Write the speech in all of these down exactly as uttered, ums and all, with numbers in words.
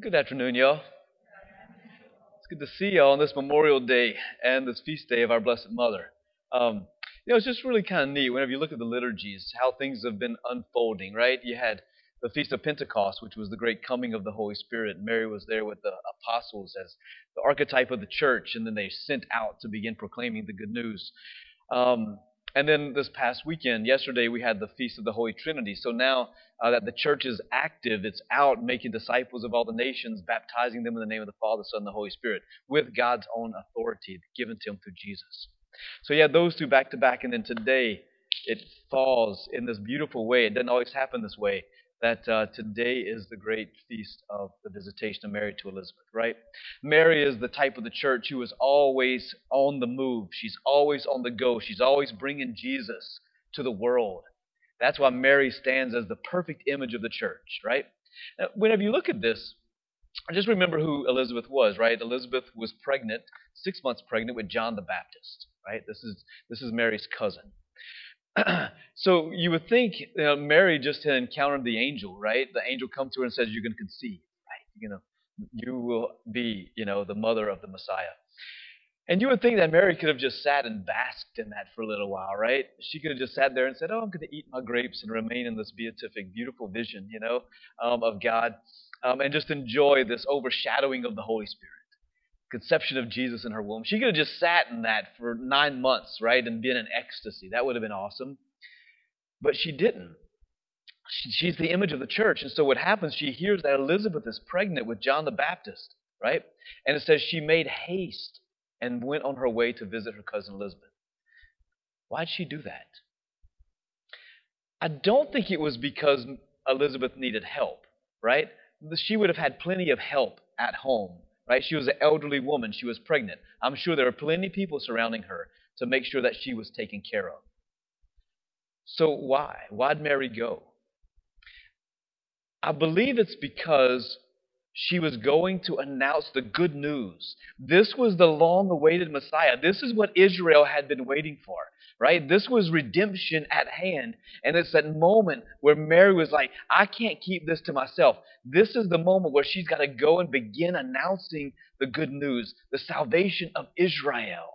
Good afternoon, y'all. It's good to see y'all on this Memorial Day and this feast day of our Blessed Mother. Um, you know, it's just really kind of neat whenever you look at the liturgies, how things have been unfolding, right? You had the Feast of Pentecost, which was the great coming of the Holy Spirit. Mary was there with the apostles as the archetype of the church, and then they sent out to begin proclaiming the good news. Um, and then this past weekend, yesterday, we had the Feast of the Holy Trinity. So now Uh, that the church is active, it's out making disciples of all the nations, baptizing them in the name of the Father, Son, and the Holy Spirit, with God's own authority given to him through Jesus. So yeah, those two back to back, and then today it falls in this beautiful way. It doesn't always happen this way, that uh, today is the great feast of the visitation of Mary to Elizabeth, right? Mary is the type of the church who is always on the move. She's always on the go. She's always bringing Jesus to the world. That's why Mary stands as the perfect image of the church, right? Now, whenever you look at this, just remember who Elizabeth was, right? Elizabeth was pregnant, six months pregnant with John the Baptist, right? This is this is Mary's cousin. So you would think, you know, Mary just had encountered the angel, right? The angel comes to her and says, "You're going to conceive, right? You know, you will be, you know, the mother of the Messiah." And you would think that Mary could have just sat and basked in that for a little while, right? She could have just sat there and said, "Oh, I'm going to eat my grapes and remain in this beatific, beautiful vision, you know, um, of God, um, and just enjoy this overshadowing of the Holy Spirit, conception of Jesus in her womb." She could have just sat in that for nine months, right, and been in ecstasy. That would have been awesome. But she didn't. She, she's the image of the church. And so what happens, she hears that Elizabeth is pregnant with John the Baptist, right? And it says she made haste and went on her way to visit her cousin Elizabeth. Why'd she do that? I don't think it was because Elizabeth needed help, right? She would have had plenty of help at home, right? She was an elderly woman. She was pregnant. I'm sure there were plenty of people surrounding her to make sure that she was taken care of. So why? Why'd Mary go? I believe it's because she was going to announce the good news. This was the long-awaited Messiah. This is what Israel had been waiting for, right? This was redemption at hand. And it's that moment where Mary was like, I can't keep this to myself. This is the moment where she's got to go and begin announcing the good news. The salvation of Israel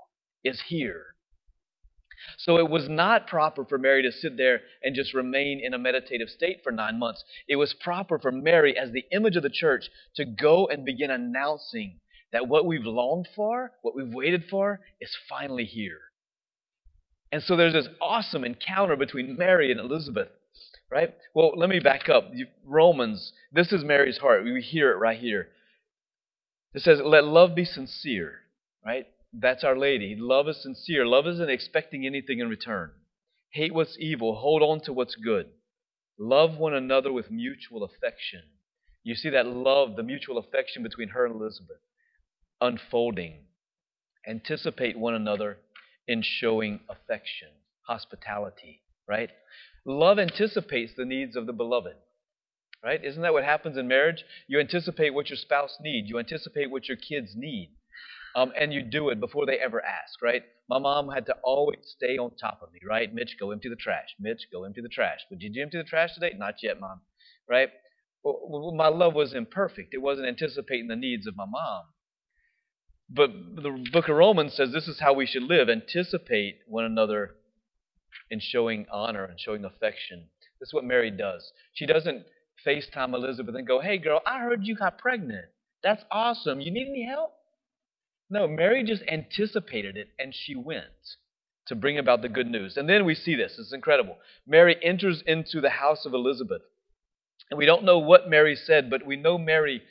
is here. So it was not proper for Mary to sit there and just remain in a meditative state for nine months. It was proper for Mary, as the image of the church, to go and begin announcing that what we've longed for, what we've waited for, is finally here. And so there's this awesome encounter between Mary and Elizabeth, right? Well, let me back up. Romans, this is Mary's heart. We hear it right here. It says, let love be sincere, right? That's Our Lady. Love is sincere. Love isn't expecting anything in return. Hate what's evil. Hold on to what's good. Love one another with mutual affection. You see that love, the mutual affection between her and Elizabeth, unfolding. Anticipate one another in showing affection, hospitality, right? Love anticipates the needs of the beloved. Right? Isn't that what happens in marriage? You anticipate what your spouse needs. You anticipate what your kids need. Um, and you do it before they ever ask, right? My mom had to always stay on top of me, right? Mitch, go empty the trash. Mitch, go empty the trash. But did you empty the trash today? Not yet, Mom, right? Well, my love was imperfect. It wasn't anticipating the needs of my mom. But the book of Romans says this is how we should live. Anticipate one another in showing honor and showing affection. This is what Mary does. She doesn't FaceTime Elizabeth and go, "Hey, girl, I heard you got pregnant. That's awesome. You need any help?" No, Mary just anticipated it, and she went to bring about the good news. And then we see this. It's incredible. Mary enters into the house of Elizabeth. And we don't know what Mary said, but we know Mary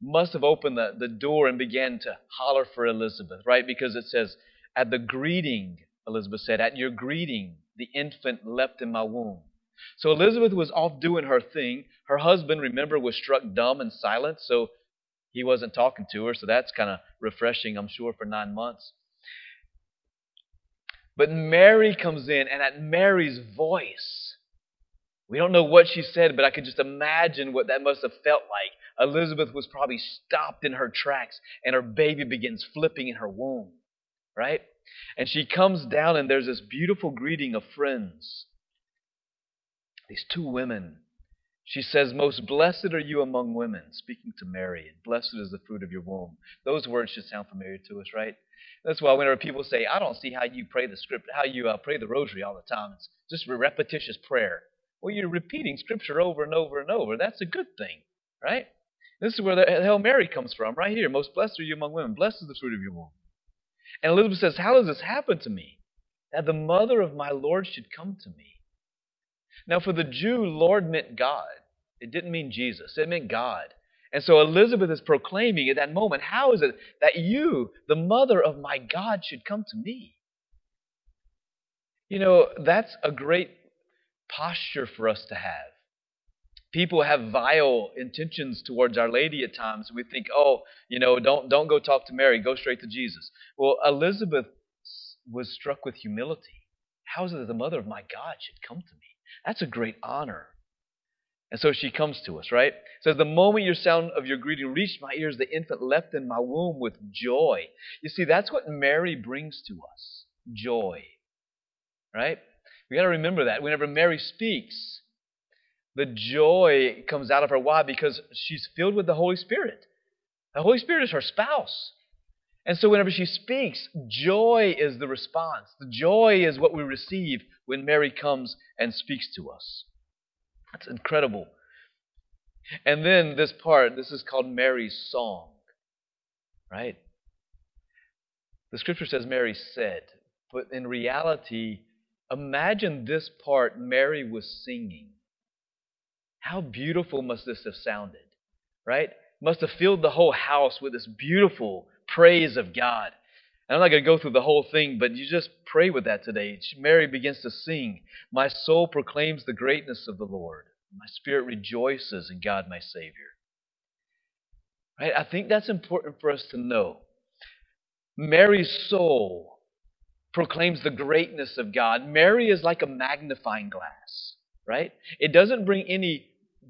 must have opened the, the door and began to holler for Elizabeth, right? Because it says, at the greeting, Elizabeth said, at your greeting, the infant leapt in my womb. So Elizabeth was off doing her thing. Her husband, remember, was struck dumb and silent, so he wasn't talking to her, so that's kind of refreshing, I'm sure, for nine months. But Mary comes in, and at Mary's voice, we don't know what she said, but I could just imagine what that must have felt like. Elizabeth was probably stopped in her tracks, and her baby begins flipping in her womb, right? And she comes down, and there's this beautiful greeting of friends. These two women She says, most blessed are you among women, speaking to Mary, and blessed is the fruit of your womb. Those words should sound familiar to us, right? That's why whenever people say, I don't see how you pray the script, how you uh, pray the rosary all the time. It's just a repetitious prayer. Well, you're repeating scripture over and over and over. That's a good thing, right? This is where the Hail Mary comes from, right here. Most blessed are you among women. Blessed is the fruit of your womb. And Elizabeth says, how does this happen to me? That the mother of my Lord should come to me. Now, for the Jew, Lord meant God. It didn't mean Jesus. It meant God. And so Elizabeth is proclaiming at that moment, how is it that you, the mother of my God, should come to me? You know, that's a great posture for us to have. People have vile intentions towards Our Lady at times. We think, oh, you know, don't, don't go talk to Mary. Go straight to Jesus. Well, Elizabeth was struck with humility. How is it that the mother of my God should come to me? That's a great honor. And so she comes to us, right? It says, the moment your sound of your greeting reached my ears, the infant leapt in my womb with joy. You see, that's what Mary brings to us, joy, right? We got to remember that. Whenever Mary speaks, the joy comes out of her. Why? Because she's filled with the Holy Spirit. The Holy Spirit is her spouse. And so whenever she speaks, joy is the response. The joy is what we receive when Mary comes and speaks to us. That's incredible. And then this part, this is called Mary's song, right? The scripture says Mary said, but in reality, imagine this part Mary was singing. How beautiful must this have sounded, right? Must have filled the whole house with this beautiful praise of God. And I'm not going to go through the whole thing, but you just pray with that today. Mary begins to sing, my soul proclaims the greatness of the Lord. My spirit rejoices in God my Savior. Right? I think that's important for us to know. Mary's soul proclaims the greatness of God. Mary is like a magnifying glass, right? It doesn't bring any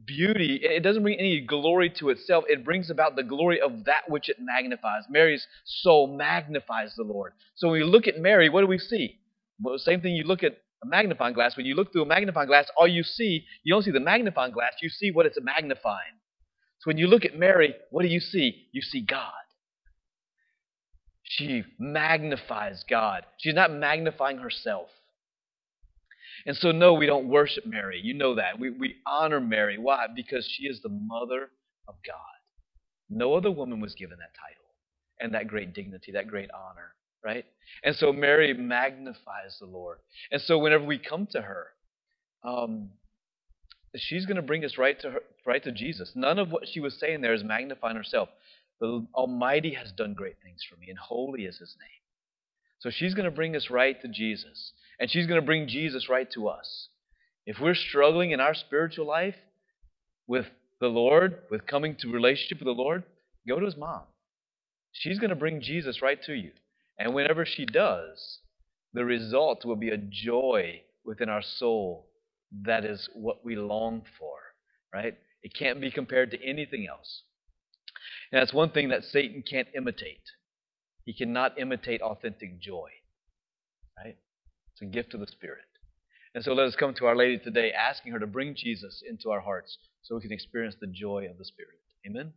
beauty, it doesn't bring any glory to itself. It brings about the glory of that which it magnifies. Mary's soul magnifies the Lord. So when we look at Mary, what do we see? Well, same thing you look at a magnifying glass. When you look through a magnifying glass, all you see, you don't see the magnifying glass, you see what it's magnifying. So when you look at Mary, what do you see? You see God. She magnifies God. She's not magnifying herself. And so, no, we don't worship Mary. You know that. We, we honor Mary. Why? Because she is the mother of God. No other woman was given that title and that great dignity, that great honor, right? And so Mary magnifies the Lord. And so whenever we come to her, um, she's going to bring us right to her, right to Jesus. None of what she was saying there is magnifying herself. The Almighty has done great things for me, and holy is his name. So she's going to bring us right to Jesus. And she's going to bring Jesus right to us. If we're struggling in our spiritual life with the Lord, with coming to relationship with the Lord, go to his mom. She's going to bring Jesus right to you. And whenever she does, the result will be a joy within our soul. That is what we long for, right? It can't be compared to anything else. And that's one thing that Satan can't imitate. He cannot imitate authentic joy, right? It's a gift of the Spirit. And so let us come to Our Lady today asking her to bring Jesus into our hearts so we can experience the joy of the Spirit. Amen.